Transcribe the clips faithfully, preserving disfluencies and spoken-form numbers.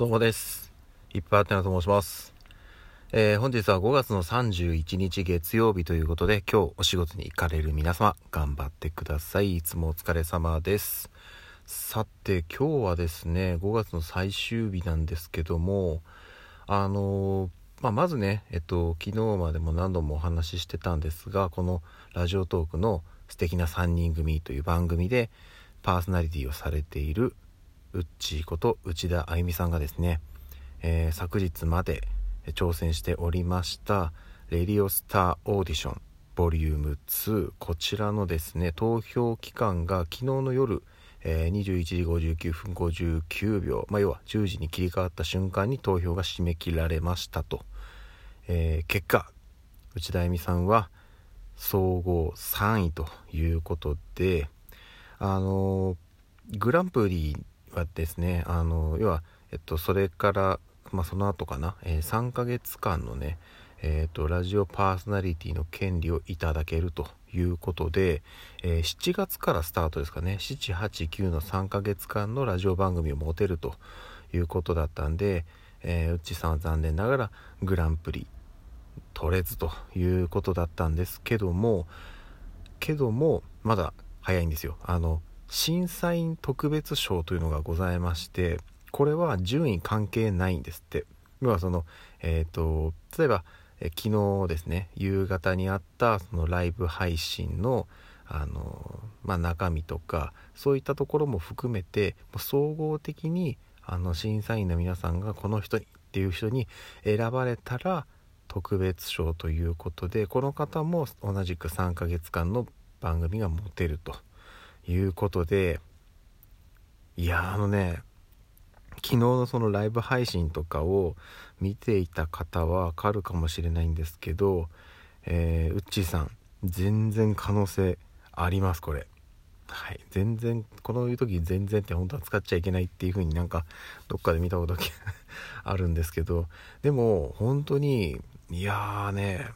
どうもです。いっぱいあってなと申します。えー、本日はごがつのさんじゅういちにち月曜日ということで、今日お仕事に行かれる皆様、頑張ってください。いつもお疲れ様です。さて、今日はですね、ごがつの最終日なんですけども、あのー、まあ、まずね、えっと、昨日までも何度もお話ししてたんですが、このラジオトークの素敵なさんにん組という番組でパーソナリティをされているうっちーこと内田あゆみさんがですね、えー、昨日まで挑戦しておりましたレディオスターオーディションボリュームツー、こちらのですね投票期間が昨日の夜、えー、にじゅういちじごじゅうきゅうふんごじゅうきゅうびょう、まあ、要はじゅうじに切り替わった瞬間に投票が締め切られましたと、えー、結果内田あゆみさんは総合さんいということで、あのー、グランプリはですね、あの要は、えっと、それから、まあ、その後かな、えー、さんかげつかんのね、えーと、ラジオパーソナリティの権利をいただけるということで、えー、しちがつからスタートですかね、しち、はち、きゅうのさんかげつかんのラジオ番組を持てるということだったんで、えー、うっちさんは残念ながらグランプリ取れずということだったんですけども、けどもまだ早いんですよ。あの審査員特別賞というのがございまして、これは順位関係ないんですって。要はその、えーと、例えばえ昨日ですね夕方にあったそのライブ配信の、あの、まあ、中身とかそういったところも含めて総合的にあの審査員の皆さんがこの人っていう人に選ばれたら特別賞ということで、この方も同じくさんかげつかんの番組が持てるということで、いやあのね昨日のそのライブ配信とかを見ていた方はわかるかもしれないんですけど、えー、うっちーさん全然可能性ありますこれ。はい、全然この時全然って本当は使っちゃいけないっていう風になんかどっかで見たことあるんですけど、でも本当にいやーね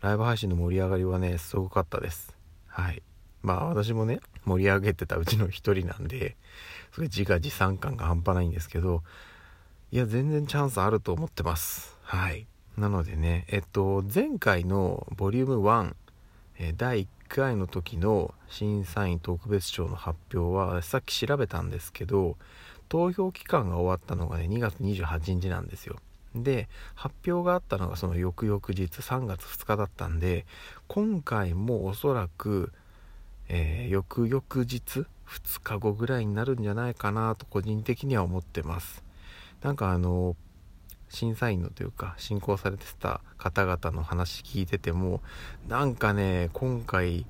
ライブ配信の盛り上がりはねすごかったです。はい。まあ私もね盛り上げてたうちの一人なんで、それ自画自賛感が半端ないんですけど、いや全然チャンスあると思ってます。はい。なのでね、えっと前回のボリュームワン、えだいいっかいの時の審査員特別賞の発表はさっき調べたんですけど、投票期間が終わったのがねにがつにじゅうはちにちなんですよ。で発表があったのがその翌々日さんがつふつかだったんで、今回もおそらくえー、翌々日ふつかごぐらいになるんじゃないかなと個人的には思ってます。なんかあの審査員のというか進行されてた方々の話聞いてても、なんかね今回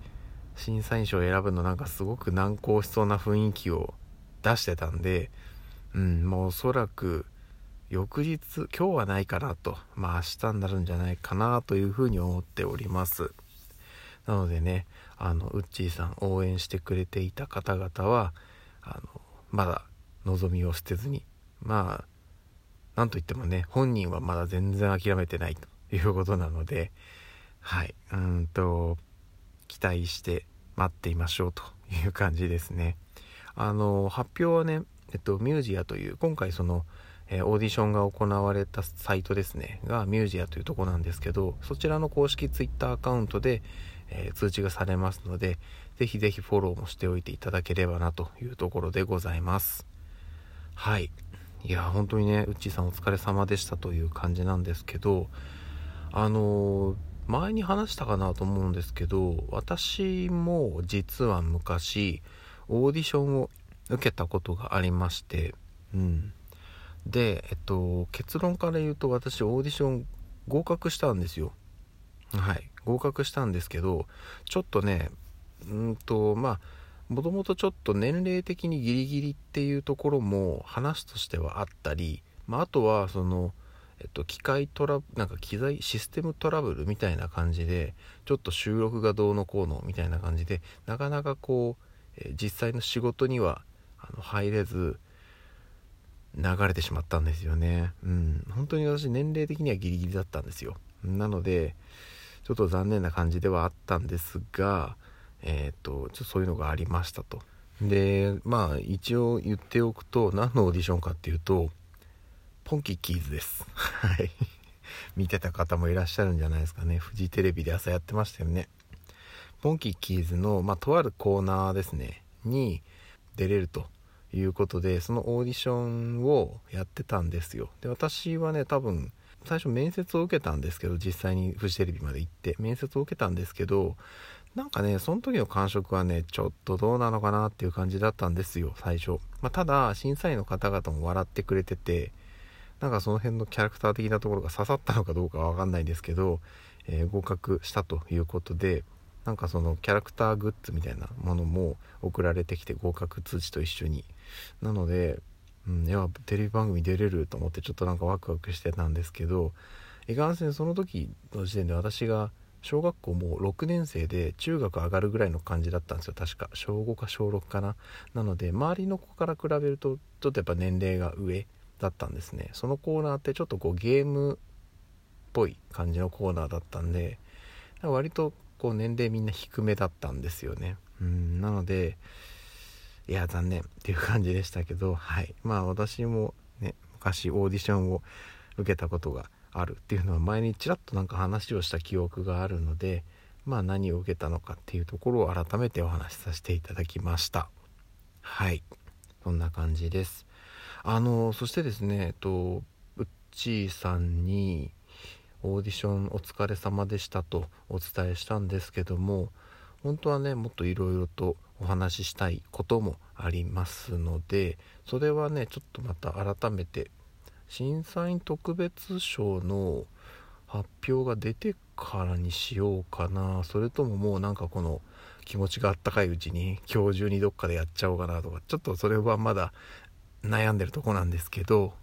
審査員賞を選ぶのなんかすごく難航しそうな雰囲気を出してたんで、うん、もうおそらく翌日今日はないかなと、まあ明日になるんじゃないかなというふうに思っております。なのでね、あのうっちーさん応援してくれていた方々はあのまだ望みを捨てずに、まあなんといってもね本人はまだ全然諦めてないということなので、はい、うんと期待して待っていましょうという感じですね。あの発表はね、えっとミュージアという今回そのえー、オーディションが行われたサイトですねがミュージアというとこなんですけど、そちらの公式ツイッターアカウントで、えー、通知がされますので、ぜひぜひフォローもしておいていただければなというところでございます。はい。いや本当にねうっちーさんお疲れ様でしたという感じなんですけど、あのー、前に話したかなと思うんですけど、私も実は昔オーディションを受けたことがありまして、うんで、えっと、結論から言うと私オーディション合格したんですよ。はい、合格したんですけど、ちょっとね、うんとまあもともとちょっと年齢的にギリギリっていうところも話としてはあったり、まあ、あとはその、えっと、機械トラブルなんか機材システムトラブルみたいな感じで、ちょっと収録がどうのこうのみたいな感じで、なかなかこう、えー、実際の仕事にはあの入れず流れてしまったんですよね。うん、本当に私年齢的にはギリギリだったんですよ。なのでちょっと残念な感じではあったんですが、えー、っとちょっとそういうのがありましたと。でまあ一応言っておくと、何のオーディションかっていうと、ポンキッキーズです。はい。見てた方もいらっしゃるんじゃないですかね。フジテレビで朝やってましたよね。ポンキッキーズの、まあ、とあるコーナーですね、に出れるということで、そのオーディションをやってたんですよ。で、私はね、多分、最初面接を受けたんですけど、実際にフジテレビまで行って、面接を受けたんですけど、なんかね、その時の感触はね、ちょっとどうなのかなっていう感じだったんですよ、最初。まあ、ただ、審査員の方々も笑ってくれてて、なんかその辺のキャラクター的なところが刺さったのかどうかはわかんないんですけど、えー、合格したということで、なんかそのキャラクターグッズみたいなものも送られてきて、合格通知と一緒に。なので、うん、いや、テレビ番組出れると思ってちょっとなんかワクワクしてたんですけど、いかんせんその時の時点で私が小学校もうろくねん生で中学上がるぐらいの感じだったんですよ、確か。しょうごかしょうろくかな。なので、周りの子から比べるとちょっとやっぱ年齢が上だったんですね。そのコーナーってちょっとこうゲームっぽい感じのコーナーだったんで、割とこう年齢みんな低めだったんですよね。うん、なので、いや残念っていう感じでしたけど、はい。まあ私もね、昔オーディションを受けたことがあるっていうのは前にちらっとなんか話をした記憶があるので、まあ何を受けたのかっていうところを改めてお話しさせていただきました。はい。そんな感じです。あのそしてですね、えっと、うっちーさんにオーディションお疲れ様でしたとお伝えしたんですけども、本当はねもっといろいろとお話ししたいこともありますので、それはねちょっとまた改めて審査員特別賞の発表が出てからにしようかな、それとももうなんかこの気持ちがあったかいうちに今日中にどっかでやっちゃおうかなとか、ちょっとそれはまだ悩んでるとこなんですけど、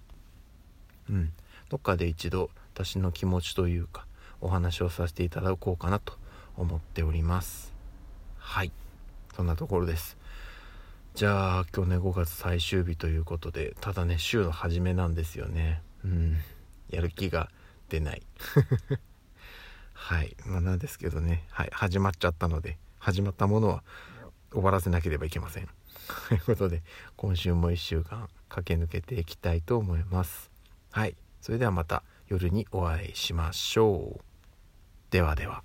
うん、どっかで一度私の気持ちというかお話をさせていただこうかなと思っております。はい、そんなところです。じゃあ今日ねごがつ最終日ということで、ただね週の初めなんですよね。うん、やる気が出ないはい、まあ、なんですけどね、はい、始まっちゃったので始まったものは終わらせなければいけませんということで、今週もいっしゅうかん駆け抜けていきたいと思います。はい、それではまた夜にお会いしましょう。ではでは。